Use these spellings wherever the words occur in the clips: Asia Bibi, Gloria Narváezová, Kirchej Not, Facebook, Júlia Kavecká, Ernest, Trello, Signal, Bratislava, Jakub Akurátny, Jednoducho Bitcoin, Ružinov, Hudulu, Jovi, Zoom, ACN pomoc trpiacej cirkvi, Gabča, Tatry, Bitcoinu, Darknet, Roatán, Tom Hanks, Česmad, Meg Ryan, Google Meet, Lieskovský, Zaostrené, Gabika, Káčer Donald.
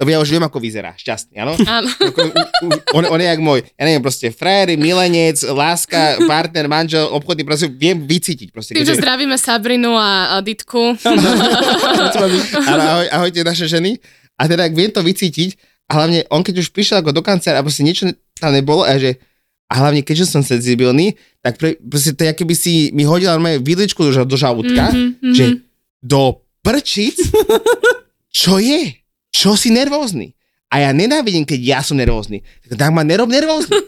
lebo ja už viem, ako vyzerá, šťastný, áno? Áno. On je jak môj, ja neviem, proste frajer, milenec, láska, partner, manžel, obchodný, proste viem vycítiť. Proste, tým, že zdravíme Sabrinu a Aditku. Ahojte naše ženy. A teda, ak viem to vycítiť, a hlavne on, keď už prišiel ako do kancelárie, a proste niečo tam nebolo, a že a hlavne, keďže som senzibilný, tak proste to je, keby si mi hodila normálne vidličku do žalúdka, že do prčic, čo je? Čo si nervózny? A ja nenávidím, keď ja som nervózny. Tak ma nerob nervózny.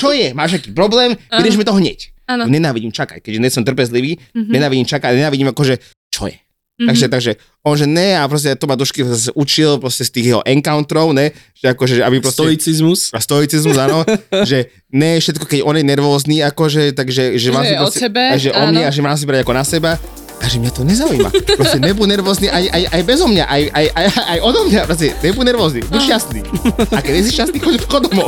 Čo je? Máš aký problém? Vieš mi to hneď. Ano. Nenávidím čakať, keďže nie som trpezlivý. Mm-hmm. Nenávidím čakať, nenávidím akože, čo je? Mm-hmm. Takže on, že ne, a proste to ma došky zase učil proste z tých jeho encounterov, ne? Že akože, aby proste... Stoicizmus, áno. Že ne, všetko, keď on je nervózny, akože, takže... Že mám si proste, od sebe, že o mne, a že mám si brať ako na seba. A že mňa to nezaujíma. Proste nebuď nervózny aj bezo mňa, aj odo mňa. Proste nebuď nervózny, buď šťastný. A keď si šťastný, choď domov.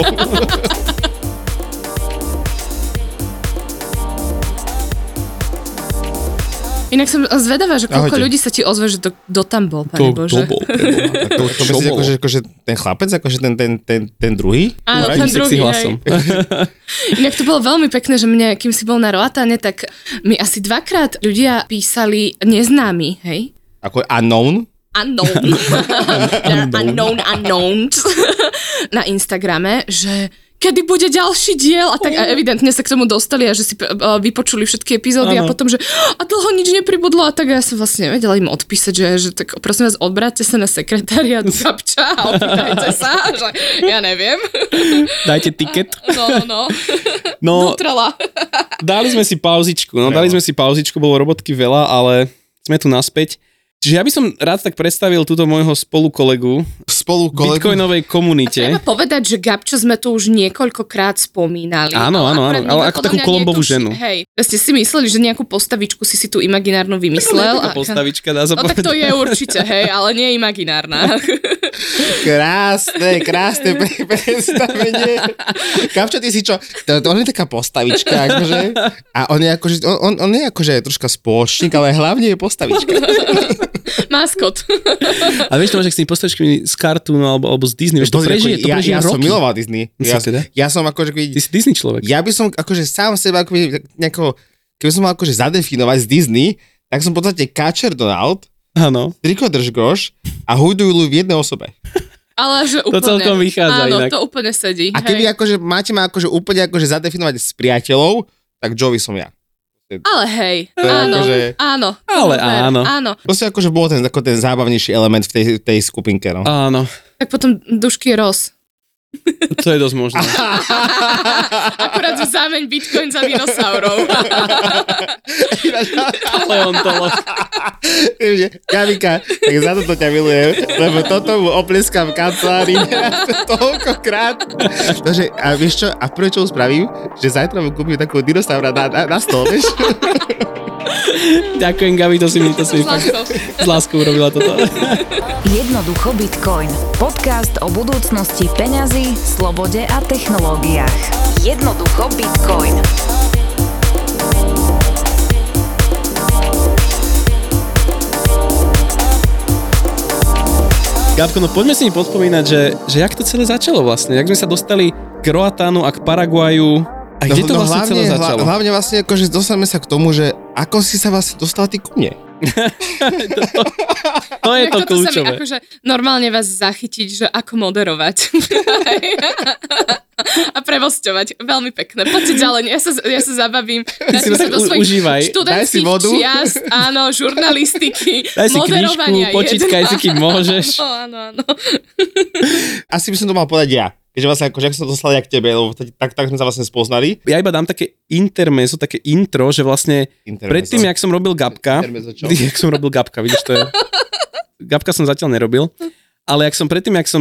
Inak som zvedavá, že koľko ľudí sa ti ozve, že kto tam bol, Pane Bože. To myslíš, akože ten chlapec, akože ten druhý? Áno, ten druhý, hlasom. Inak to bolo veľmi pekné, že mne, kým si bol na Roatáne, tak mi asi dvakrát ľudia písali neznámi, hej? Ako unknown? Unknown. unknown. Na Instagrame, že... kedy bude ďalší diel a tak a evidentne sa k tomu dostali a že si vypočuli všetky epizódy a potom, že a dlho nič nepribudlo a tak a ja som vlastne vedela im odpísať, že tak prosím vás, obráťte sa na sekretariát Gabča a opýtajte sa, že ja neviem. Dajte tiket. No. Nutrela. Dali sme si pauzičku, bolo robotky veľa, ale sme tu naspäť. Čiže ja by som rád tak predstavil túto môjho spolukolegu bitcoinovej komunite. A treba povedať, že Gabču sme tu už niekoľkokrát spomínali. Áno, ale ako takú kolombovú ženu. Hej, ste si mysleli, že nejakú postavičku si tu imaginárnu vymyslel. Taká postavička, dá sa povedať. No tak to je určite, hej, ale nie imaginárna. Krásne predstavenie. Gabča, ty si čo? On je taká postavička, akože. A on je akože troška spoločník, ale hlavne je postavička. Maskot. A vieš, to máš s tými postavičkami z kartúnu alebo z Disney, vieš, to prežije roky. Ja som miloval Disney. Ja som akože... Ty si Disney človek. Ja by som akože sám seba nejako... Keby som mal akože zadefinovať z Disney, tak som v podstate Káčer Donald, Tricko drž groš a Hudulu v jednej osobe. Ale že úplne. To celkom vychádza inak. Áno, to úplne sedí. A keby akože máte ma akože úplne akože zadefinovať s priateľov, tak Jovi som ja. Ale hej, áno. Proste akože bol ten zábavnejší element v tej skupinke, no. Áno. Tak potom dušky roz. To je dosť možné. Akurát zámeň bitcoin za dinosaurov. Paleontolog. Gabika, tak za toto ťa milujem, lebo toto mu oplieskam v kancelárii toľkokrát. Takže, a vieš čo, a prvé čo spravím, že zajtra mu kúpim takú dinosaura na stôl, vieš? Ďakujem, Gabi, to si mi s láskou robila toto. Jednoducho Bitcoin. Podcast o budúcnosti peňazí, slobode a technológiách. Jednoducho Bitcoin. Gabko, no poďme si mi podpomínať, že jak to celé začalo vlastne. Jak sme sa dostali k Roatánu a k Paraguaju. A kde to vlastne celé začalo? Hlavne vlastne akože dostaneme sa k tomu, že ako si sa vlastne dostal ty ku mne? to je to kľúčové. Akože normálne vás zachytiť, že ako moderovať. A prevosťovať. Veľmi pekné. Poďte ďalej, ja sa zabavím. Daj si do svojich študentských čiast, áno, žurnalistiky, daj si moderovania. Knižku, počítkaj si, kým môžeš. Áno. Asi by som to mal povedať ja. Keďže vlastne akože, ak som to dostal ja k tebe, lebo tak sme sa vlastne spoznali. Ja iba dám také intermezzo, také intro, že vlastne predtým, jak som robil Gabka, vidíš, to je... Gabka som zatiaľ nerobil, ale jak som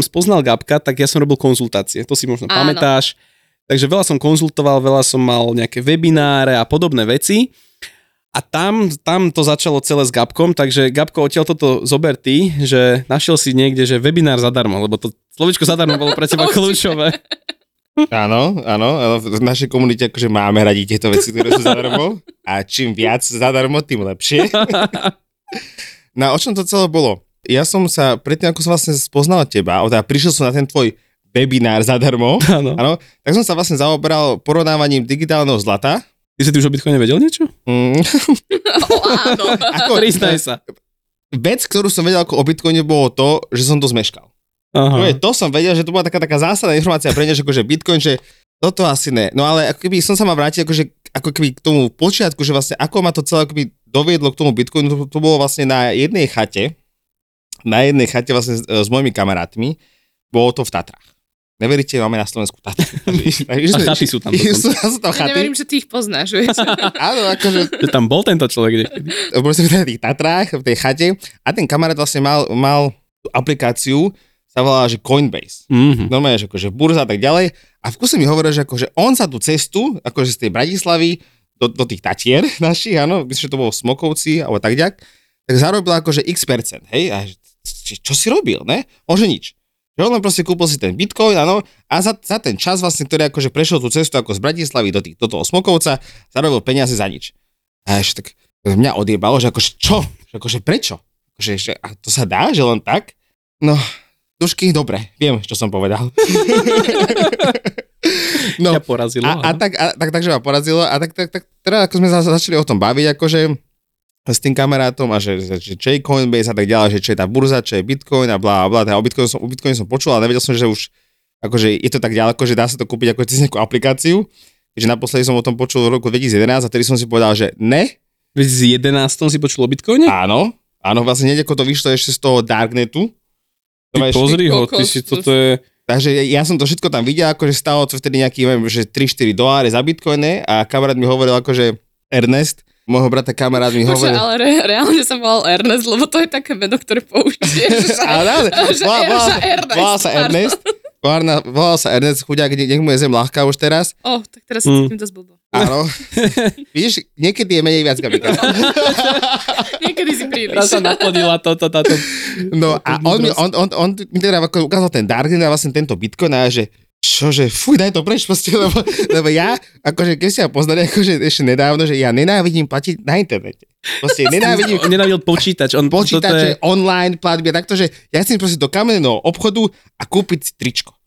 spoznal Gabka, tak ja som robil konzultácie, to si možno pamätáš. Takže veľa som konzultoval, veľa som mal nejaké webináre a podobné veci. A tam to začalo celé s Gabkom, takže Gabko, odtiaľ toto zober ty, že našiel si niekde, že webinár zadarmo, lebo to slovičko zadarmo bolo pre teba kľúčové. Áno, v našej komunite akože máme radi tieto veci, ktoré sú zadarmo a čím viac zadarmo, tým lepšie. No o čom to celé bolo? ja som sa, predtým ako som vlastne spoznal teba, teda prišiel som na ten tvoj webinár zadarmo, áno, tak som sa vlastne zaoberal porovnávaním digitálneho zlata. Ty si už o Bitcoine vedel niečo? Áno. Priznaj sa. Vec, ktorú som vedel ako o Bitcoine, bolo to, že som to zmeškal. Aha. To som vedel, že to bola taká zásadná informácia pre než akože Bitcoin, že toto asi ne. No ale ako keby som sa ma vrátil akože, ako keby k tomu počiatku, že vlastne ako ma to celé akoby doviedlo k tomu Bitcoinu, to bolo vlastne na jednej chate vlastne s mojimi kamarátmi, bolo to v Tatrách. Neveríte, máme na Slovensku Tatry. A chaty sú tam. Ja neverím, že ty ich poznáš, vieš. Áno, akože... Tam bol tento človek niekedy. Bol som v tých Tatrách, v tej chate a ten kamarát vlastne mal aplikáciu, sa volala, že Coinbase. Mm-hmm. Normálne, že akože burza a tak ďalej. A v kuse mi hovoril, že akože on sa tú cestu, akože z tej Bratislavy do tých Tatier našich, áno, myslím, že to bolo Smokovci alebo tak ďak, tak zarobil akože x%, hej? A čo si robil, ne? Onže nič. Že on proste kúpil si ten Bitcoin, áno, a za ten čas vlastne, ktorý akože prešiel tú cestu ako z Bratislavy do toho Smokovca, zarobil peniaze za nič. A ešte tak mňa odjebalo, že akože čo? Že akože prečo? Akože, a to sa dá, že len tak? No... Dušky, dobre, viem, čo som povedal. No, ja porazilo. Takže ma porazilo. A tak teda ako sme začali o tom baviť, akože s tým kamarátom a že čo je Coinbase a tak ďalej, že čo je tá burza, čo je Bitcoin a blá, blá. Teda o Bitcoin som počul, ale nevedel som, že už akože je to tak ďaleko, že dá sa to kúpiť ako cez nejakú aplikáciu. Takže naposledy som o tom počul v roku 2011 a vtedy som si povedal, že ne. V 2011 si počul o Bitcoine? Áno, vlastne nedeko to vyšlo ešte z toho Darknetu. Ty pozri ho, ty si toto je... Takže ja som to všetko tam videl, akože stálo to vtedy nejaký, neviem, že $3-4 za Bitcoine a kamarát mi hovoril akože Ernest, môjho brata kamarát mi hovoril... Ale reálne som volal Ernest, lebo to je také meno, ktoré použiješ. Ale volal sa Ernest, chuďák, nech mu je zem ľahká už teraz. Tak teraz sa cítim dosť blbo. Áno. Vidíš, niekedy je menej viac Gabika. Niekedy si príliš. Tá sa naplodila toto. No a on mi teda ukázal ten Darknet a vlastne tento Bitcoin a že čože, fuj, daj to preč proste, lebo ja, akože keď ste ma poznali, akože ešte nedávno, že ja nenávidím platiť na internete. Proste nenávidím. On nenávidil počítač. Počítač, online platby a takto, že ja chcem proste do kamenného obchodu a kúpiť si tričko.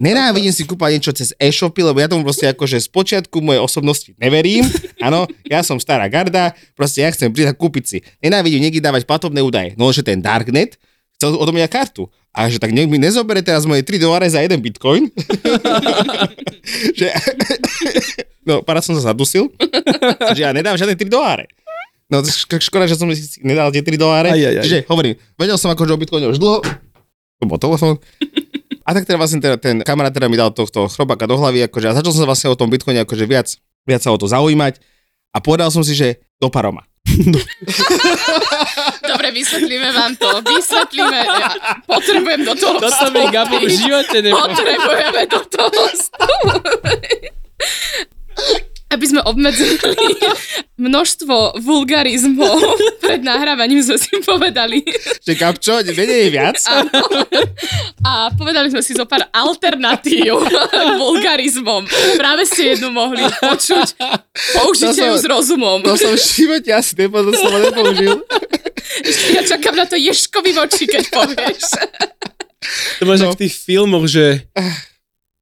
Nenávidím si kúpať niečo cez e-shopy, lebo ja tomu proste akože z počiatku mojej osobnosti neverím. Áno, ja som stará garda, proste ja chcem prísť a kúpiť si. Nenávidím niekde dávať platobné údaje. No že ten Darknet chcel odo mňa kartu. A že tak nech mi nezobere teraz moje $3 za jeden Bitcoin. No, pár som sa zadusil, že ja nedám žiadne $3. No, škoda, že som si nedal tie $3. Čiže hovorím, vedel som akože o Bitcoine už dlho, to bol telefón. A tak teda vlastne ten kamarát teda mi dal tohto chrobáka do hlavy, akože a začal som sa vlastne o tom Bitcoine akože viac sa o to zaujímať a povedal som si, že do paroma. Dobre, vysvetlíme vám to. Ja potrebujem do toho vstúpiť. Toto mi Gabo v živote nepovedal. Potrebujeme do toho vstúpiť. Aby sme obmedzili množstvo vulgarizmov pred nahrávaním, sme si povedali. Že Gabčo, vedie je viac. A povedali sme si zo pár alternatív k vulgarizmom. Práve ste jednu mohli počuť. Použite ju s rozumom. To som v živote asi nepoužil. Ja čakám na to Ježkovi voči, keď povieš. To máš v tých filmoch, že...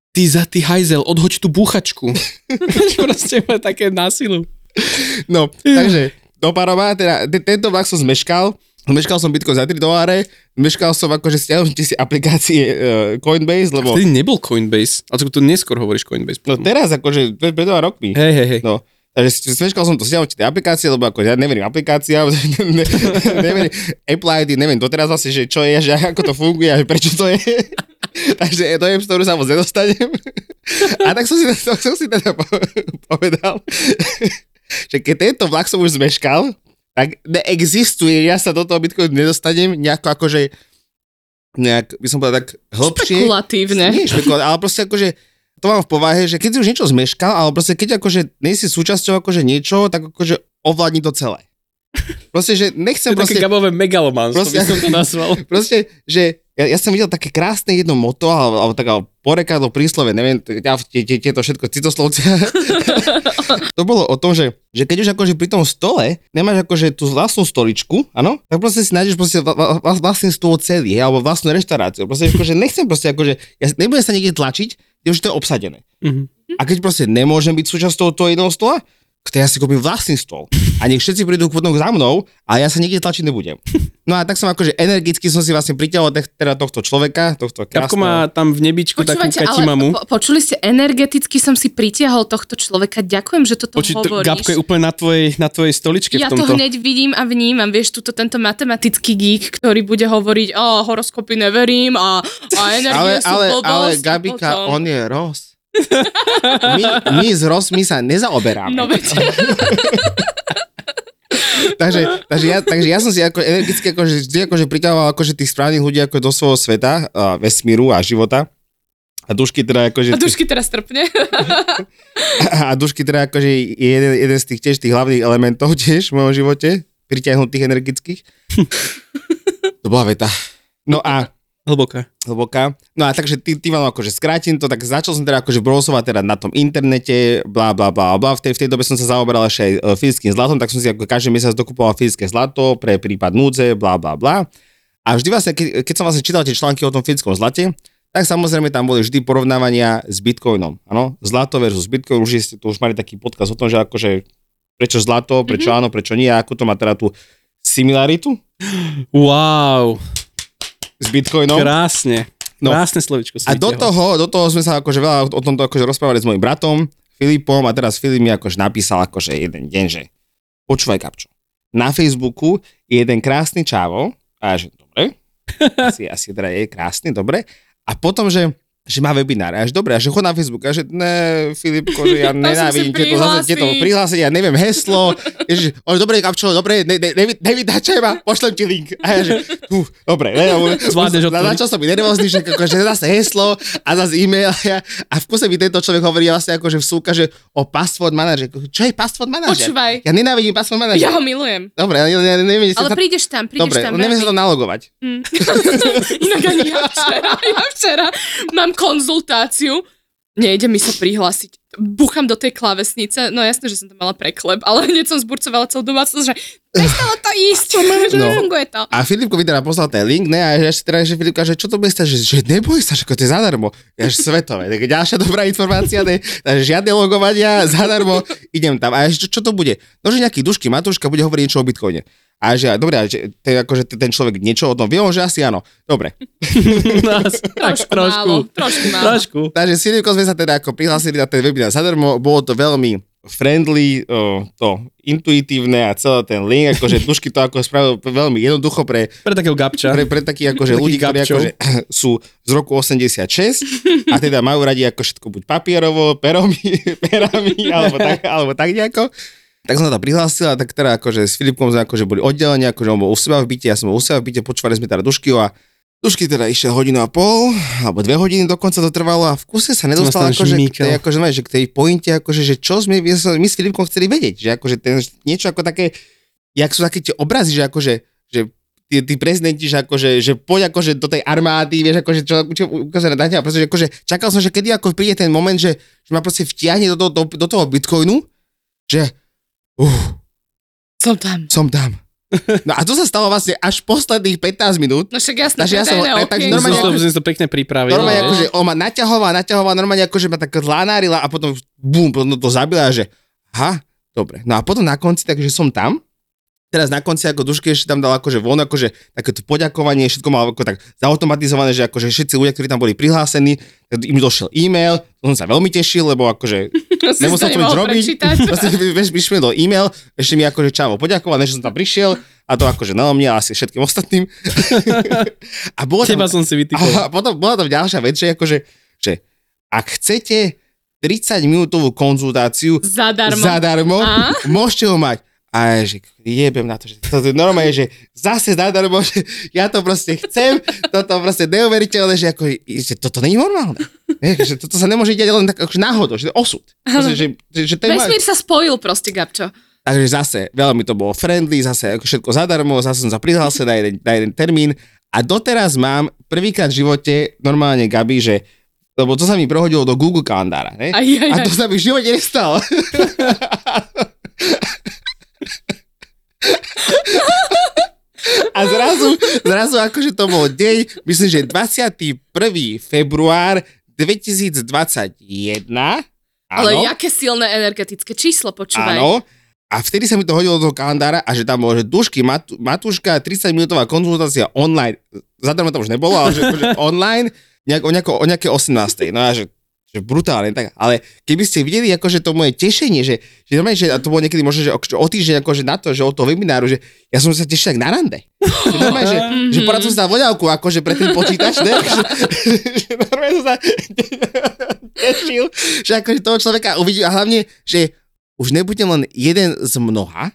Ty za ty hajzel, odhoď tú búchačku. Proste má také násilu. No, takže, do paroma, teda, tento vlak som zmeškal. Zmeškal som Bitcoin za $3, zmeškal som akože stiahnuť si aplikácie Coinbase, lebo... A vtedy nebol Coinbase, ale to neskôr hovoríš Coinbase. Potom. No teraz, akože, pred 2 rokmi. Hej. No. Takže zmeškal som to stiahnuť tie aplikácie, lebo ako ja neverím aplikácia, neverím Apple ID, neviem doteraz vlastne, že čo je, že ako to funguje a prečo to je. Takže do App Store sa moc nedostanem. A tak som si teda povedal, že keď tento vlak som už zmeškal, tak neexistuje, ja sa do toho Bitcoinu nedostanem nejako akože, nejak by som povedal tak hlbšie. Špekulatívne. Nie špekulatívne, ale proste akože to mám v povahe, že keď si už niečo zmeškal, ale proste keď akože nie si súčasťou akože niečo, tak akože ovládni to celé. Proste, že nechcem proste... To je také Gabové megalománstvo, by som to nazval. Proste, že Ja som videl také krásne jedno moto, alebo taká porekadlo príslove, neviem, tieto všetko citoslovcia. To bolo o tom, že keď už akože pri tom stole nemáš akože tú vlastnú stoličku, áno, tak proste si nájdeš proste vlastný stôl celý, alebo vlastnú reštauráciu. Proste akože nechcem proste akože, ja nebudem sa niekde tlačiť, keď už to je obsadené. Mm-hmm. A keď proste nemôžem byť súčasťou toho jedného stola, ktoré ja si kúpim vlastný stôl. A nech všetci prídu potom za mnou a ja sa niekde tlačiť nebudem. No a tak som akože energicky som si vlastne pritiaľol teda tohto človeka, tohto krásneho. Gabko má tam v nebičku takú katimamu. Počuli ste, energeticky som si pritiahol tohto človeka. Ďakujem, že toto hovoríš. Gabko je úplne na tvojej stoličke ja v tomto. Ja to hneď vidím a vnímam, vieš, tento matematický geek, ktorý bude hovoriť, horoskopy neverím a energie sú blbosť. Ale Gabika, on je roz. My s Rosmi sa nezaoberáme. No veď. takže ja som si ako energicky akože priťahoval akože tých správnych ľudí ako do svojho sveta, vesmíru a života. A Dušky teda akože... A Dušky teraz trpne. A Dušky teda akože je jeden z tých tiež tých hlavných elementov tiež v mojom živote, priťahnutých energických. To bola veta. No a... Hlboká. No a takže tým akože skrátim to, tak začal som teda akože browsovať teda na tom internete, bla. V tej dobe som sa zaoberal ešte aj fyzickým zlatom, tak som si ako každý mesiac dokupoval fyzické zlato pre prípad núdze, bla. A vždy vlastne, keď som vlastne čítal tie články o tom fyzickom zlate, tak samozrejme tam boli vždy porovnávania s bitcoinom. Áno, zlato versus bitcoin, už mali taký podcast o tom, že akože prečo zlato, prečo áno, prečo nie, ako to má teda tú similaritu. Wow. S bitcoinom. Krásne slovičko. A do toho sme sa akože veľa o tomto akože rozprávali s mojim bratom, Filipom, a teraz Filip mi akože napísal akože jeden deň, že počúvaj, Gabčo, na Facebooku je jeden krásny čávo, a že dobre, asi teda je krásny, dobre, a potom, že má webinár, až dobre, a že chod na Facebook, a že ne, Filipko, že ja nenávidím tieto prihlásiť, ja neviem heslo, ježiš, dobre, Gabčo, dobre, nevydačaj ma, pošlem ti link. A ja že, dobre, začal som byť nervózny, že zase heslo a zase e-mail a v kuse mi tento človek hovorí vlastne akože vsúka, že o password manažer. Čo je password manažer? Počúvaj. Ja nenávidím password manažer. Ja ho milujem. Dobre, ale prídeš tam. Dobre, neviem sa to nalogovať. Inak ani ja včera mám konzultáciu. Nejde mi sa prihlásiť. Búcham do tej klávesnice. No jasné, že som tam mala preklep, ale hneď som zburcovala celú domácnosť, že prestalo to ísť, že nefunguje to. A Filipko mi teda poslal ten link, ne? A ja si teda, že Filipka, že čo to bude stať, že neboj sa, že to je zadarmo. Ja že svetové, tak ďalšia dobrá informácia, ne? Takže žiadne logovania, zadarmo, idem tam. A ja, čo to bude? No, že nejaký Dušky, Matúška bude hovoriť niečo o bitcoine. A že dobre, že akože ten človek niečo o tom vie, že asi áno. Dobre. Trošku málo. Takže s Filipkou sme sa teda ako prihlásili na ten webinár zadarmo, bolo to veľmi friendly, to intuitívne a celý ten link, akože Dušky to ako spravil veľmi jednoducho pre takého Gabča. Pre takých akože ľudí, ktorí akože sú z roku 86 a teda majú radi ako všetko buď papierovo, perami alebo tak nejako. Tak som sa tam prihlásila, tak teda akože s Filipkom sme akože boli oddelení, akože on bol u seba v byte, ja som bol u seba v byte, počúvali sme teda Duškyho a Dušky teda išiel 1.5 hodiny, alebo 2 hodiny dokonca to trvalo a v kuse sa nedostal k tej pointe, akože, že čo sme my s Filipkom chceli vedieť, že akože ten, niečo ako také, jak sú také tie obrazy, že akože, že tí prezidenti, že akože, že poď akože do tej armády, vieš, akože čo ukazujem na ňa, pretože akože čakal som, že kedy ako príde ten moment, že ma proste vtiahne do toho bitcoinu, že Som tam. No a to sa stalo vlastne až posledných 15 minút. No však jasné, že musím to pekne pripraviť. Normálne akože on ma naťahoval, normálne akože ma tak zlánárila a potom bum, to zabila, že aha, dobre. No a potom na konci, takže som tam. Teraz na konci ako Dušky ešte tam dal akože von, akože takéto poďakovanie, všetko mal ako tak zautomatizované, že akože všetci ľudia, ktorí tam boli prihlásení, tak im došiel e-mail, to som sa veľmi tešil, lebo akože nemusel to nič robiť, proste vyšiel do e-mail, ešte mi akože čavo poďakoval, než som tam prišiel a to akože na mňa asi všetkým ostatným. A bolo tam, teba som si vytýkol. A potom bola tam ďalšia vec, že akože, že ak chcete 30 minútovú konzultáciu zadarmo môžete ho mať. A ja, že jebem na to, že to normálne je, že zase zadarmo, že ja to proste chcem, toto proste neuveriteľné, že, ako, že toto není normálne. Že toto sa nemôže diať len tak akože náhodou, že to je osud. Vesmír sa spojil proste, Gabčo. Takže zase veľmi to bolo friendly, zase všetko zadarmo, zase som sa prihlásil na jeden termín a doteraz mám prvýkrát v živote normálne Gabi, že lebo to sa mi prehodilo do Google kalendára, ne? A to sa mi v živote nestalo. A zrazu akože to bol deň, myslím, že 21. február 2021. Ale jaké silné energetické číslo, počúvaj. Áno. A vtedy sa mi to hodilo do toho kalendára a že tam bolo, že Dušky, Matúška, 30-minútová konzultácia online. Zadarmo to už nebolo, ale že online o nejaké 18. No a že brutálne, tak, ale keby ste videli akože to moje tešenie, že normálne, že to bolo niekedy možno, že o týždeň akože na to, že o toho webináru, že ja som sa tešil tak na rande. Že normálne, že porad som sa na voľavku akože pre ten počítač, ne? Že normálne som sa tešil, že akože toho človeka uvidím a hlavne, že už nebudem len jeden z mnoha,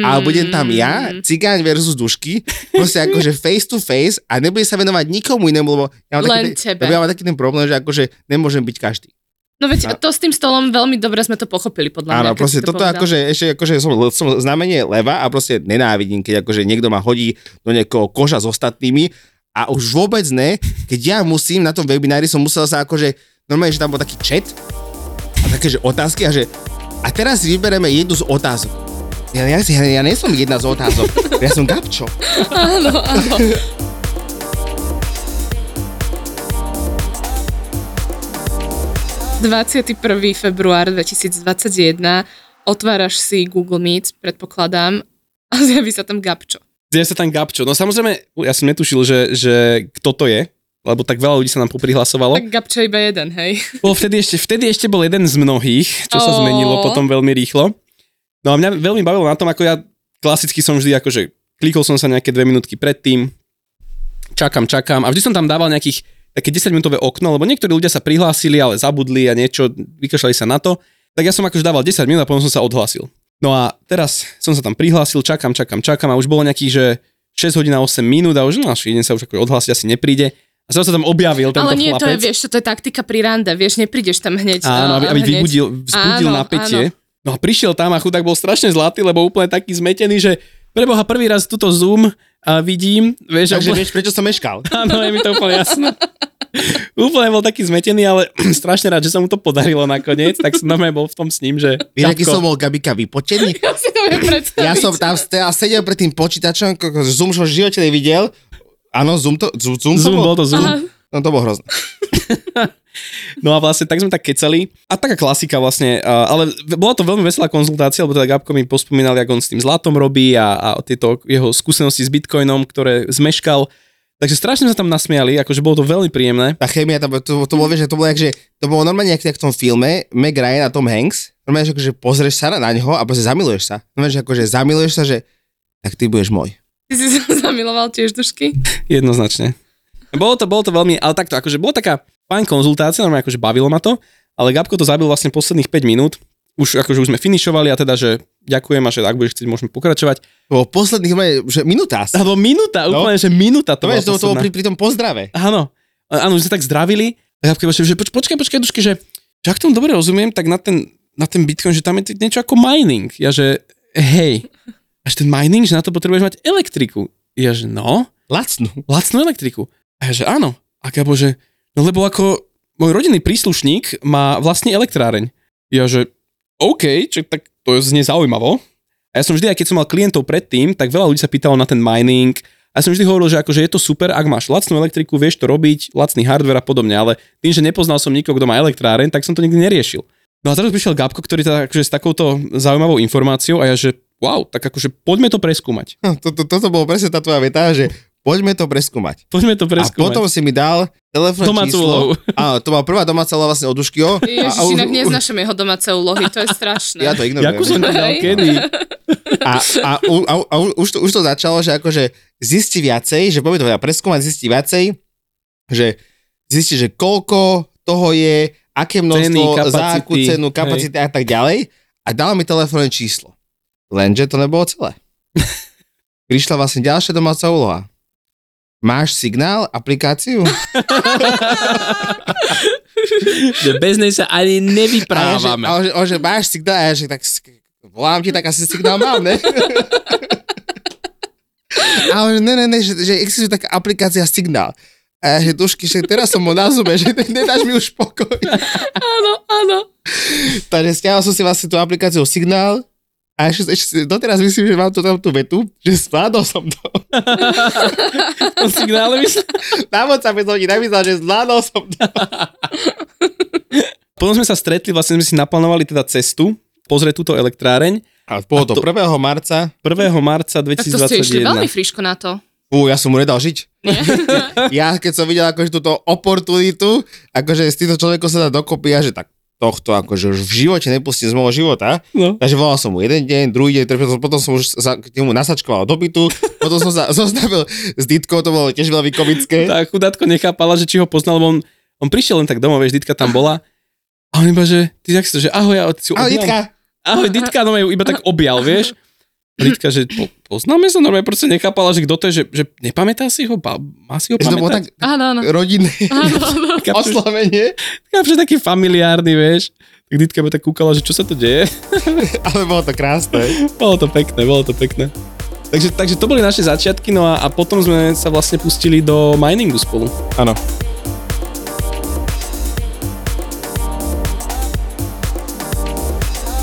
ale budem tam ja, cigáň versus Dušky, proste akože face to face a nebude sa venovať nikomu inému, lebo ja mám taký ten problém, že akože nemôžem byť každý. No veď to s tým stolom veľmi dobre sme to pochopili, podľa mňa. Áno, proste toto akože, ešte akože som znamenie leva a proste nenávidím, keď akože niekto ma hodí do nejakého koša s ostatnými a už vôbec ne, keď ja musím, na tom webinári som musel sa akože, normálne, že tam bol taký chat a také, že otázky a že a teraz si vybereme jednu z otázok. Ja nie som jedna z otázok, ja som Gabčo. Áno, áno. Február 21. Otváraš si Google Meet, predpokladám, a zjaví sa tam Gabčo. Zjaví sa tam Gabčo. No samozrejme, ja som netušil, že kto to je, lebo tak veľa ľudí sa nám poprihlasovalo. Tak Gabča iba jeden, hej. Vtedy ešte bol jeden z mnohých, čo sa zmenilo potom veľmi rýchlo. No a mňa veľmi bavilo na tom, ako ja klasicky som vždy akože klikol som sa nejaké 2 minútky predtým, čakám a vždy som tam dával nejakých také 10-minútové okno, lebo niektorí ľudia sa prihlásili, ale zabudli a niečo, vykašľali sa na to. Tak ja som akože dával 10 minút a potom som sa odhlásil. No a teraz som sa tam prihlásil, čakám a už bolo nejakých, že 6 hodín a 8 minút a už jeden sa už akože odhlásiť asi nepríde. A zrazu sa tam objavil tento chlapec. Ale nie, chlapec. To je, vieš, to je taktika pri rande, vieš, neprídeš tam hneď. Áno, aby vzbudil napätie. Áno. No a prišiel tam a chudák bol strašne zlatý, lebo úplne taký zmetený, že preboha, prvý raz túto Zoom vidím. Vieš, takže vieš, prečo som meškal. Áno, je mi to úplne jasné. Úplne bol taký zmetený, ale strašne rád, že sa mu to podarilo nakoniec, tak som normálne bol v tom s ním, že... Vieš, aký som bol Gabika vypotený? Ja si to viem predstaviť. Ja som tam sedel pred tým počítačom, Zoom, čo v živote nevidel. Áno, Zoom bol to Zoom. Aha. No to bolo hrozné. No a vlastne tak sme tak kecali. A taká klasika vlastne, ale bola to veľmi veselá konzultácia, lebo teda Gabko mi pospomínal, jak on s tým zlatom robí a tieto jeho skúsenosti s Bitcoinom, ktoré zmeškal. Takže strašne sa tam nasmiali, akože bolo to veľmi príjemné. Tá chémia, to bolo normálne jak v tom filme Meg Ryan a Tom Hanks. Normálne, že akože pozrieš sa na neho a proste zamiluješ sa. Normálne, že akože zamiluješ sa, že tak ty budeš môj. Ty si sa zamiloval tiež, Dušky? Jednoznačne. Bolo to veľmi, ale takto, akože bola taká fajn konzultácia, normálne akože bavilo ma to, ale Gabko to zabil vlastne posledných 5 minút, už akože už sme finišovali a teda, že ďakujem a že ak budeš chcieť, môžeme pokračovať. To bolo posledných, že minúta asi. Alebo minúta, úplne, že minúta to bola posledná. To bolo pri tom pozdrave. Áno, už sme tak zdravili a Gabko že počkaj, Dušky, že ak tomu dobre rozumiem, tak na ten Bitcoin, že tam je niečo ako mining. Ja, že hej, až ten mining, že na to potrebuješ mať elektriku. Ja, že no. Lacnú elektriku. A ja, že áno. A Gabo, že no lebo ako môj rodinný príslušník má vlastný elektráreň. Ja, že OK, tak to znie zaujímavo. A ja som vždy, aj keď som mal klientov predtým, tak veľa ľudí sa pýtalo na ten mining. A ja som vždy hovoril, že akože je to super, ak máš lacnú elektriku, vieš to robiť, lacný hardware a podobne. Ale tým, že nepoznal som nikoho, kto má elektráreň, tak som to nikdy neriešil. No a teraz prišiel Gabko, ktorý tak akože s takouto zaujímavou informáciou a ja, že wow, tak akože poďme to preskúmať. Toto bolo presne tá tvoja veta, že Poďme to preskúmať. A potom si mi dal telefón číslo. Áno, to bola prvá domáca úloha vlastne od Duškyho. Ježiš, inak neznášam jeho domáce úlohy, to je strašné. Ja to ignorujem. Jakú som to dal kedy? A už to začalo, že akože zisti viacej, že poďme to preskúmať, zisti, že koľko toho je, aké množstvo, za akú cenu, kapacity a tak ďalej. A dal mi telefónne číslo. Lenže to nebolo celé. Prišla vlastne ďalšia domáca úloha. Máš Signál, aplikáciu? Že bez nej sa ani nevyprávame. A že máš Signál, a ja že tak volám ti, tak asi signál mám, ne? Ale ne, že existuje taká aplikácia Signal. A že dušky, že teraz som ho na Zoome, že nedáš mi už pokoj. Áno. Takže stiahol som si vlastne tú aplikáciu Signál a ešte doteraz myslím, že mám tu tam tú vetu, že zvládol som to. To Signále myslím? Na moc sa mi to napísal, že zvládol som to. Potom sme sa stretli, vlastne sme si naplánovali teda cestu, pozrieť túto elektráreň. A to 1. marca? 1. marca 2021. A to ste ešte veľmi friško na to. Ja som mu nedal žiť. Ja keď som videl akože túto oportunitu, akože s týmto človekom sa dá dokopy a že tak tohto akože už v živote nepustím z môjho života. No. Takže volal som mu jeden deň, druhý deň, potom som už k nemu nasačkoval do bytu, potom som sa zoznamil s Ditkou, to bolo tiež veľmi komické. Tak chudátko nechápala, že či ho poznal, lebo on prišiel len tak domov, vieš, Ditka tam bola a on iba, že ty tak si to, že ahoj, ja si ahoj, Ditka. Ahoj, Ditka, no ju iba tak objal, vieš. Aditka, že poznáme sa, normálne proste nechápala, že kto to je, že nepamätá si ho, má si ho pamätať? Áno, áno. Rodinné oslovenie. Kápšie taký familiárny, vieš. Tak Ditka by tak kúkala, že čo sa to deje. Ale bolo to krásne. Bolo to pekné. Takže to boli naše začiatky, no a potom sme sa vlastne pustili do miningu spolu. Áno.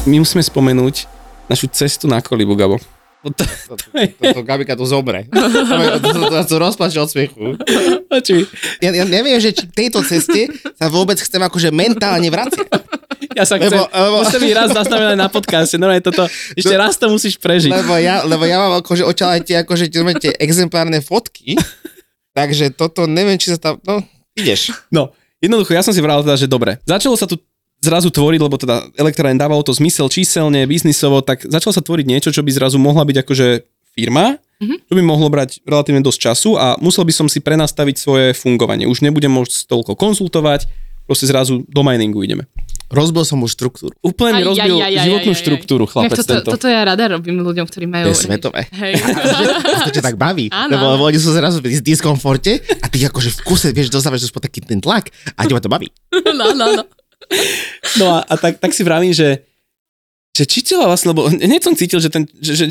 My musíme spomenúť našu cestu na kolibu, Gabo. To Gabika tu zobre. To rozplačil od smiechu. Ja neviem, že či k tejto ceste sa vôbec chcem akože mentálne vraciať. Ja sa chcem, musím ich raz zastaviť na podcaste, normálne toto, ešte raz to musíš prežiť. Lebo ja mám akože očala akože tie exemplárne fotky, takže toto neviem, či sa tam, no, ideš. No, jednoducho, ja som si vral teda, že dobre, začalo sa tu zrazu tvoriť, lebo teda elektráreň dávalo to zmysel číselne, biznisovo, tak začalo sa tvoriť niečo, čo by zrazu mohla byť akože firma, čo by mohlo brať relatívne dosť času a musel by som si prenastaviť svoje fungovanie. Už nebudem môcť toľko konzultovať, proste zrazu do miningu ideme. Rozbil som mu štruktúru. Úplne rozbil životnú štruktúru, chlapec tento. Toto ja rada robím ľuďom, ktorí majú... To je svetové. Hej. To ťa tak baví, lebo oni sú zrazu v diskomforte a ty akože v kuse vieš, dostávaš spod taký ten tlak a teba to baví. No. No a tak si vravím, že cítila vlastne, lebo hneď som cítil, že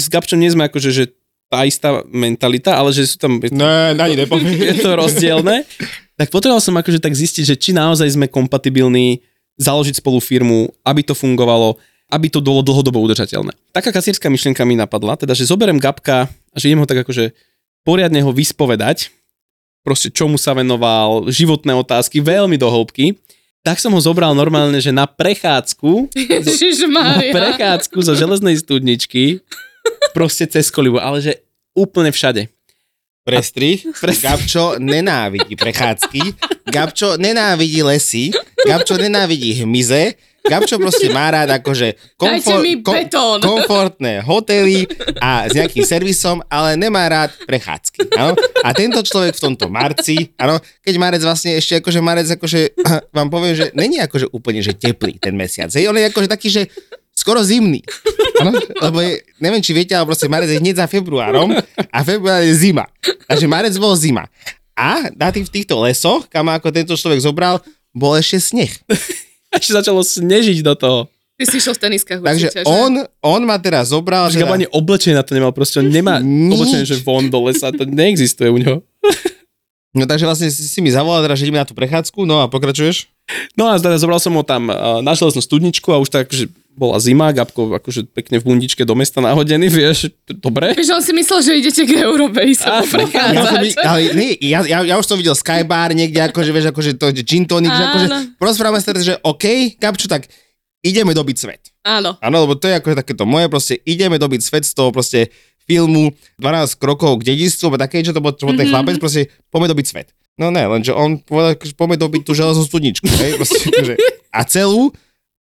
s Gabčom nie sme akože, že tá istá mentalita, ale že sú tam... Je to rozdielne. Tak potreboval som akože tak zistiť, že či naozaj sme kompatibilní založiť spolu firmu, aby to fungovalo, aby to bolo dlhodobo udržateľné. Taká kasírska myšlienka mi napadla, teda, že zoberiem Gabka a že idem ho tak akože poriadne ho vyspovedať, proste čomu sa venoval, životné otázky, veľmi do hĺbky. Tak som ho zobral normálne, že na prechádzku zo Železnej studničky, proste cez kolibu, ale že úplne všade. Prestrih, Gabčo nenávidí prechádzky, Gabčo nenávidí lesy, Gabčo nenávidí hmyze, Gabčo proste má rád akože komfortné hotely a s nejakým servisom, ale nemá rád prechádzky. Áno? A tento človek v tomto marci, áno, keď Marec vlastne ešte akože vám poviem, že není akože úplne že teplý ten mesiac. Hej? On je akože taký, že skoro zimný. Áno? Lebo je, neviem, či viete, ale proste Marec je hneď za februárom a február je zima. Takže Marec bol zima. A v týchto lesoch, kam ako tento človek zobral, bol ešte sneh. Ešte začalo snežiť do toho. Ty si išiel v teniskách. Takže určite, on ma teraz zobral. Že Gabo ani oblečenie na to nemal, proste on nemá oblečenie, že von do lesa, to neexistuje u neho. No takže vlastne si mi zavolal, že ideme na tú prechádzku, no a pokračuješ? No a teda zobral som ho tam na Železnú studničku a už tak, že bola zima, Gabko akože pekne v bundičke do mesta nahodený, vieš, dobre. Vieš, on si myslel, že idete k Európe ísť sa prechádzať. Ja už som videl skybar niekde, akože vieš, akože to gin tonic, akože prosprávame sa teraz, že OK, Gabču, tak ideme dobiť svet. Áno. Áno, lebo to je akože takéto moje, proste ideme dobiť svet z toho proste filmu 12 krokov k dedictvu, alebo také, čo to bol ten chlapec, proste poďme dobiť svet. No ne, lenže on povedal, že poďme dobiť tú Železnú studničku, hej, proste, akože, a celú,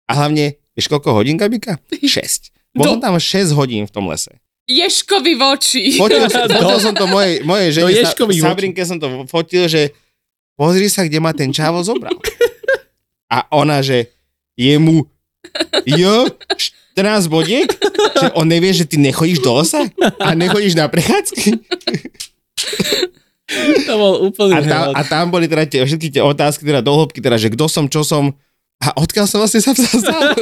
a hlavne, vieš koľko hodín, Gabika? 6. Bolo tam 6 hodín v tom lese. Ješkovi voči. Fotil som to mojej žene, Sabrinke som to fotil, že pozri sa, kde ma ten čávo zobral. A ona, že jemu 14 bodiek, že on nevie, že ty nechodíš do lesa a nechodíš na prechádzky. To bol úplne a tam boli teda všetky tie otázky, teda dohĺbky, teda, že kto som, čo som a odkiaľ som vlastne sa vzal.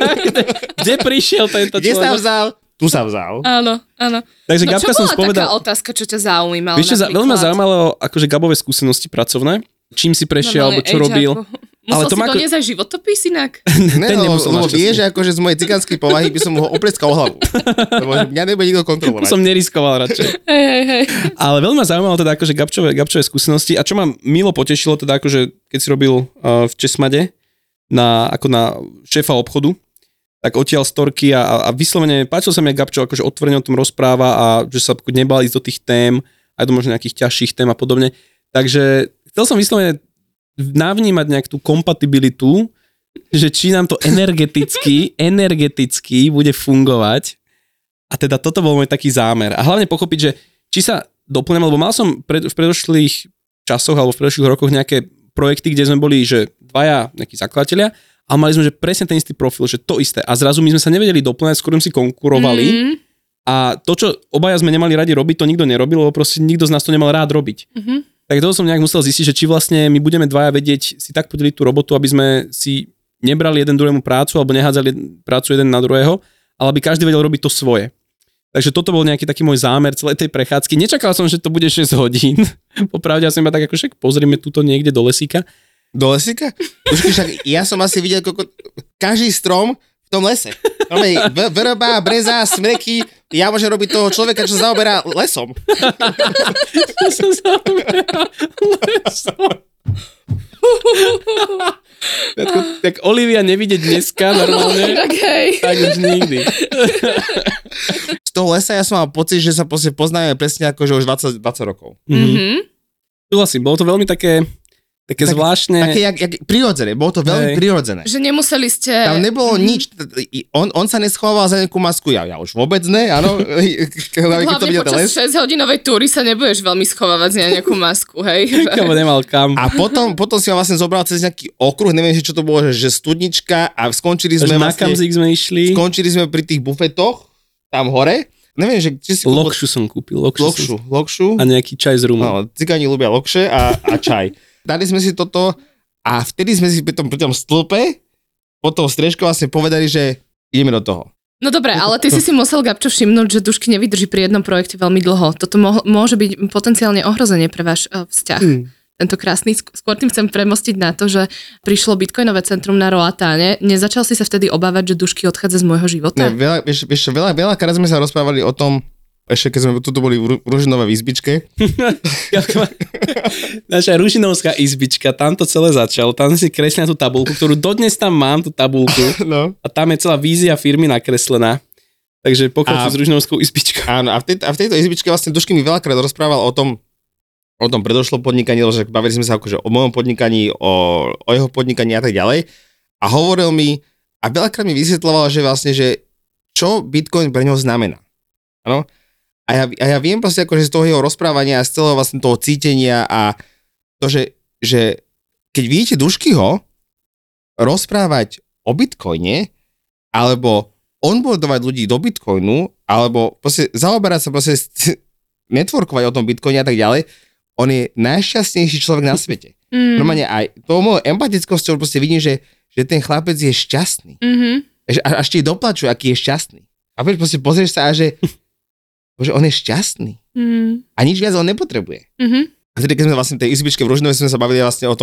Kde prišiel tento človek? Kde sa vzal? Tu sa vzal. Áno, áno. Takže Gabka som spovedal... taká otázka, čo ťa zaujímala? Vieš, veľmi ma zaujímalo akože Gabové skúsenosti pracovné. Čím si prešiel, alebo čo robil. Musel si doniesť aj životopis inak? Ne, lebo vieš, akože z mojej cigánskej povahy by som ho opleskal hlavu. Lebo mňa nebude nikto kontrolovať. Som neriskoval radšej. Hej. Ale veľmi ma zaujímalo teda akože Gabčové skúsenosti. A čo ma milo potešilo, teda akože keď si robil v Česmade na šéfa obchodu, tak odtiaľ storky a vyslovene páčil sa mi Gabčo, akože otvorene o tom rozpráva a že sa nebal ísť do tých tém, aj do možno nejakých ťažších tém a podobne. Takže chcel som vyslovene navnímať nejak tú kompatibilitu, že či nám to energeticky bude fungovať. A teda toto bol môj taký zámer. A hlavne pochopiť, že či sa doplňam, lebo mal som v predošlých časoch alebo v predošlých rokoch nejaké projekty, kde sme boli, že dvaja nejakí zakladatelia a mali sme, že presne ten istý profil, že to isté. A zrazu my sme sa nevedeli doplňať, skôr si konkurovali. Mm-hmm. A to, čo obaja sme nemali radi robiť, to nikto nerobil, lebo proste nikto z nás to nemal rád robiť. Mm-hmm. Tak toho som nejak musel zistiť, že či vlastne my budeme dvaja vedieť si tak podeliť tú robotu, aby sme si nebrali jeden druhému prácu alebo nehádzali prácu jeden na druhého, ale aby každý vedel robiť to svoje. Takže toto bol nejaký taký môj zámer celej tej prechádzky. Nečakal som, že to bude 6 hodín. Popravde, ja som iba tak ako však pozrime túto niekde do lesíka. Do lesíka? Počkej, však ja som asi videl každý strom v tom lese. Vrba, breza, smreky. Ja môžem robiť toho človeka, čo zaoberá lesom. Čo sa zaoberá lesom. Tak Olivia nevidieť dneska normálne. Okay. Tak už nikdy. Z toho lesa ja som mal pocit, že sa poznáme presne ako, že už 20 rokov. Súhlasím, bolo to veľmi také zvláštne. Také jak prirodzené, bolo to veľmi prirodzené. Že nemuseli ste... Tam nebolo nič. On sa neschovával za nejakú masku, ja už vôbec ne, áno. Hlavne počas 6-hodinovej túry sa nebudeš veľmi schovávať za nejakú masku, hej. Nemal kam. A potom si ho vlastne zobral cez nejaký okruh, neviem, čo to bolo, že studnička a skončili sme vlastne... Na Kamzik sme išli. Skončili sme pri tých bufetoch, tam hore. Neviem, že či si kúpil... Lokšu som kúpil. Lokšu. A nejaký čaj z rumu. No, cigáni ľúbia lokše a čaj. Dali sme si toto a vtedy sme si pri tom stĺpe po tou striežkou vlastne povedali, že ideme do toho. No dobre, ale ty si musel, Gabčo, všimnúť, že Dušky nevydrží pri jednom projekte veľmi dlho. Toto môže byť potenciálne ohrozenie pre váš vzťah. Tento krásny. Skôr tým chcem premostiť na to, že prišlo bitcoinové centrum na Roatáne. Nezačal si sa vtedy obávať, že Dušky odchádza z môjho života? Veľakrát sme sa rozprávali o tom, ešte keď sme tuto boli v Ružinovej izbičke. Naša Ružinovská izbička, tam to celé začalo, tam si kreslia tú tabuľku, ktorú dodnes tam mám, tú tabuľku. No. A tam je celá vízia firmy nakreslená. Takže pokračuj s Ružinovskou izbičkou. Áno, a v tejto izbičke vlastne Dušky mi veľakrát rozprával o tom predošlo podnikanie, že bavili sme sa akože o mojom podnikaní, o jeho podnikaní a tak ďalej. A hovoril mi, a veľakrát mi vysvetľoval, že vlastne, že čo Bitcoin pre ňoho znamená. Áno? A ja viem proste akože z toho jeho rozprávania a z celého vlastne toho cítenia a to, že keď vidíte Duškyho rozprávať o Bitcoine, alebo onboardovať ľudí do Bitcoinu, alebo proste zaoberať sa proste networkovať o tom Bitcoine a tak ďalej, on je najšťastnejší človek na svete. Normálne aj tou mojou empatickosťou proste vidím, že ten chlapec je šťastný. Až ti doplačuje, aký je šťastný. A proste pozrieš sa a že... Bože, on je šťastný. A nič viac on nepotrebuje. A vtedy, keď sme vlastne tej izbičke v Ružinove, sme sa bavili vlastne o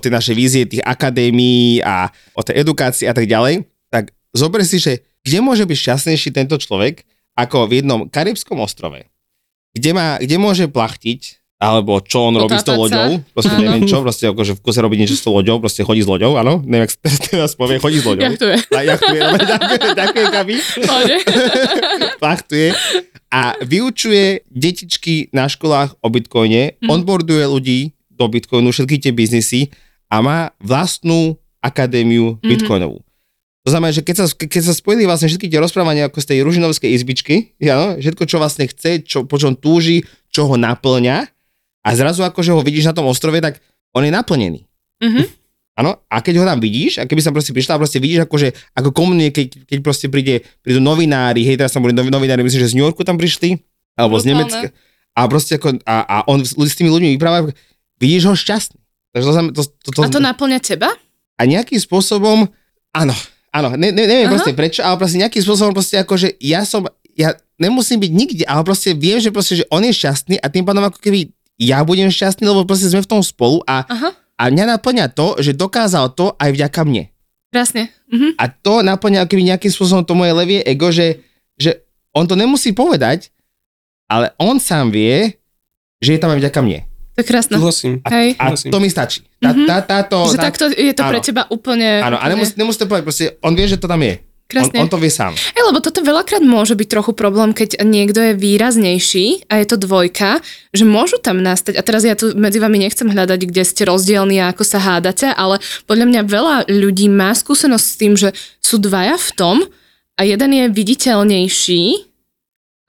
tej našej vízie, tých akadémií a o tej edukácii a tak ďalej, tak zober si, že kde môže byť šťastnejší tento človek, ako v jednom karibskom ostrove, kde môže plachtiť, alebo čo on robí s tou loďou, proste neviem čo, proste akože v kuse robí niečo s tou loďou, proste chodí s loďou, áno, neviem, ak teraz povie, chodí s loďou. Jachtuje. Ďakujem, Gabi. Plachtuje. A vyučuje detičky na školách o Bitcoine, onboarduje ľudí do Bitcoinu, všetky tie biznisy a má vlastnú akadémiu Bitcoinovú. To znamená, že keď sa spojili vlastne všetky tie rozprávania ako z tej Ružinovskej izbičky, áno, všetko, čo vlastne chce, po čom túži, čo ho naplňa, a zrazu akože ho vidíš na tom ostrove, tak on je naplnený. Áno, a keď ho tam vidíš, a keby sa proste prišla, proste vidíš akože, ako komunie, keď proste prídu novinári, hej, teraz tam boli novinári, myslím, že z New Yorku tam prišli, alebo z Nemecka, a proste ako, a on s tými ľuďmi vypráva, vidíš ho šťastný. Takže to naplňa teba? A nejakým spôsobom, áno, Áno, neviem proste prečo, ale proste nejakým spôsobom proste akože ja nemusím byť nikde, ale proste viem, že proste, že on je šťastný a tým pádom ako keby ja budem šťastný, lebo proste sme v tom spolu a mňa naplňa to, že dokázal to aj vďaka mne. Jasne. Mhm. A to naplňa ako keby nejakým spôsobom to moje levie ego, že on to nemusí povedať, ale on sám vie, že je tam aj vďaka mne. To je krásne. A to mi stačí. Že takto je to áno, pre teba úplne... Áno, a nemusí to povedať, proste on vie, že to tam je. Krásne. On to vie sám. Lebo toto veľakrát môže byť trochu problém, keď niekto je výraznejší a je to dvojka, že môžu tam nastať, a teraz ja tu medzi vami nechcem hľadať, kde ste rozdielni a ako sa hádate, ale podľa mňa veľa ľudí má skúsenosť s tým, že sú dvaja v tom a jeden je viditeľnejší,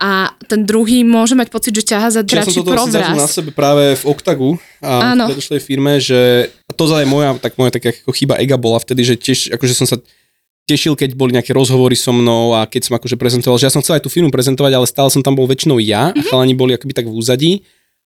a ten druhý môže mať pocit, že ťaha za dračí provraz. Ja som toto zažil na sebe práve v Oktagu a v predošlej firme, že to zase moja taká ako chyba ega bola vtedy, že tiež, akože som sa tešil, keď boli nejaké rozhovory so mnou a keď som akože prezentoval, že ja som chcel aj tú firmu prezentovať, ale stále som tam bol väčšinou ja a chalani boli akoby tak v úzadí.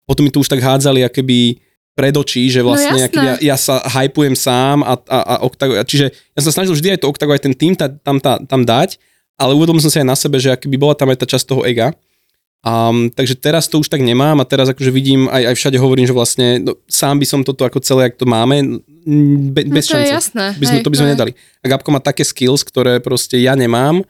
Potom mi to už tak hádzali akoby pred očí, že vlastne ja sa hypujem sám a Oktagu, čiže ja som sa snažil vždy aj to Oktagu, aj ten tým tam dať. Ale uvedomil som si aj na sebe, že akoby bola tam aj tá časť toho ega. Takže teraz to už tak nemám a teraz akože vidím, aj všade hovorím, že vlastne sám by som toto ako celé, jak to máme, bez šance. To je jasné. To by sme nedali. A Gabko má také skills, ktoré proste ja nemám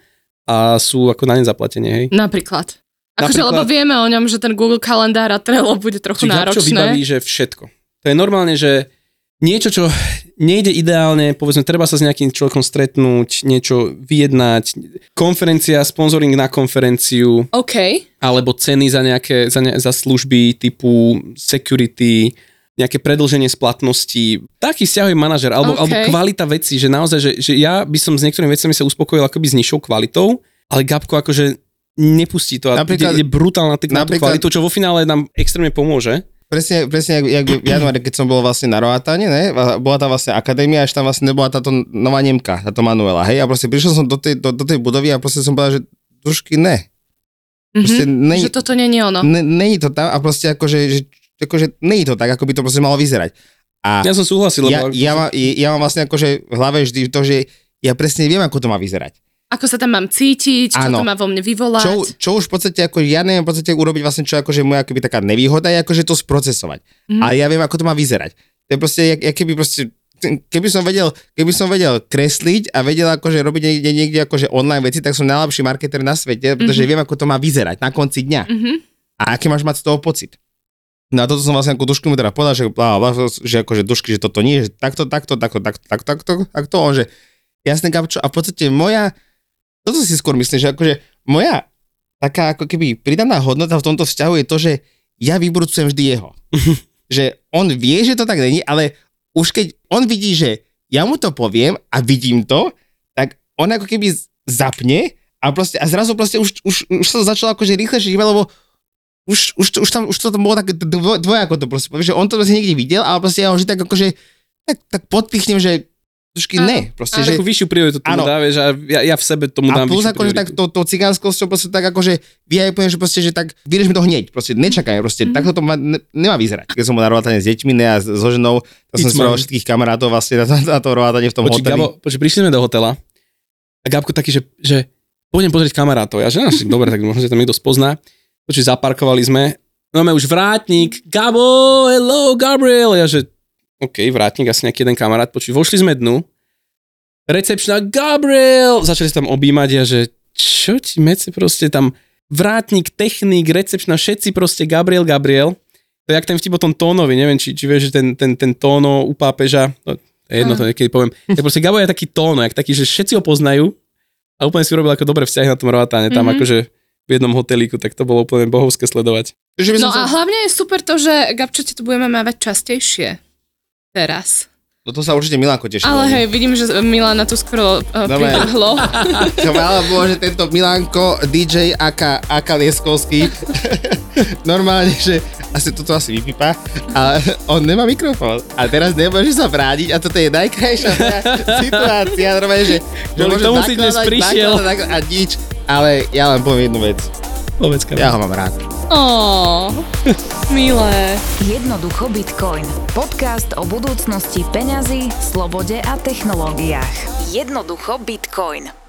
a sú ako na ne zaplatenie, hej. Napríklad, lebo vieme o ňom, že ten Google kalendár a Trello bude trochu náročné. Gabčo vybaví, že všetko. To je normálne, že niečo, čo nejde ideálne, povedzme, treba sa s nejakým človekom stretnúť, niečo vyjednať, konferencia, sponzoring na konferenciu, alebo ceny za služby typu security, nejaké predĺženie splatnosti, taký vzťahový manažer, alebo kvalita veci, že naozaj, že ja by som s niektorými vecami sa uspokojil akoby s nižšou kvalitou, ale Gabko akože nepustí to a je brutálna na tú kvalitu, čo vo finále nám extrémne pomôže. Presne, jak v januári, keď som bol vlastne na Roatáne, ne? Bola tam vlastne akadémia, až tam vlastne nebola táto nová Nemka, táto Manuela, hej? A proste prišiel som do tej budovy a proste som povedal, že trošky ne. Proste že toto nie je ono. Není to tam a proste akože není to tak, ako by to proste malo vyzerať. A ja som súhlasil. Ja mám vlastne akože v hlave vždy to, že ja presne viem, ako to má vyzerať. Ako sa tam mám cítiť, čo to má vo mne vyvolať. Čo už v podstate, ako ja neviem v podstate urobiť vlastne, čo akože moja akoby taká nevýhoda je akože to sprocesovať. Ale ja viem, ako to má vyzerať. To je proste, keby som vedel kresliť a vedel akože robiť niekde akože online veci, tak som najlepší marketer na svete, pretože viem, ako to má vyzerať na konci dňa. A aký máš mať z toho pocit. No a toto som vlastne ako Dušku mu teda povedal, že akože Dušky, že toto nie je, že takto, on že jasne Gabčo, a v podstate moja toto si skôr myslím, že akože moja taká ako keby pridaná hodnota v tomto vzťahu je to, že ja vybrucujem vždy jeho. Že on vie, že to tak není, ale už keď on vidí, že ja mu to poviem a vidím to, tak on ako keby zapne a zrazu proste už sa to začalo akože rýchlejšie, lebo už to bolo tak dvojako to proste povie, že on to proste niekde videl, ale proste ja ho vždy tak akože tak podpichnem, že trošky ne, proste, že... Takú vyššiu prioritu tomu dáve, že ja v sebe tomu dám vyššiu prioritu. A plus akože tak to cigánskosťou proste tak akože ja poviem, že proste, že tak vyrieš mi to hneď, proste nečakaj, proste takto to nemá vyzerať. Keď som bol na rovatane s deťmi, ne a so ženou, tak som spravil všetkých kamarátov vlastne na to rovatane v tom hoteli. Počkaj, prišli sme do hotela a Gabko taký, že pôjdem pozrieť kamarátov. Ja že dobre, tak možno sa tam niekto spozná. Počkaj, zaparkovali sme. Máme už vrátnik. Gabo, hello Gabriel. Ja že OK, vrátnik, asi nejaký jeden kamarát, vošli sme dnu, recepčná, Gabriel, začali sa tam objímať a že čo ti mece proste tam, vrátnik, technik, recepčná, všetci proste Gabriel, to je jak ten vtip o tom Tónovi, neviem, či vieš, že ten Tóno u pápeža, to niekedy poviem, tak proste Gabo je taký Tóno, jak taký, že všetci ho poznajú a úplne si urobil ako dobré vzťahy na tom Roatáne, tam akože v jednom hotelíku, tak to bolo úplne bohovské sledovať. No a hlavne je super to, že Gabčo tu budeme mávať častejšie. Teraz. No to sa určite Milánko tešilo. Ale hej, vidím, že Milána tu skoro pribáhlo. Chvála Bohu, že tento Milánko, DJ aka Lieskovský, normálne, že asi toto asi vypípa, ale on nemá mikrofón. A teraz nemôže sa vrátiť a toto je najkrajšia situácia. Normálne, že môže nakladať a nič. Ale ja len poviem jednu vec. Povedz, ja ho mám rád. Ó, milé. Jednoducho Bitcoin. Podcast o budúcnosti peňazí, slobode a technológiách. Jednoducho Bitcoin.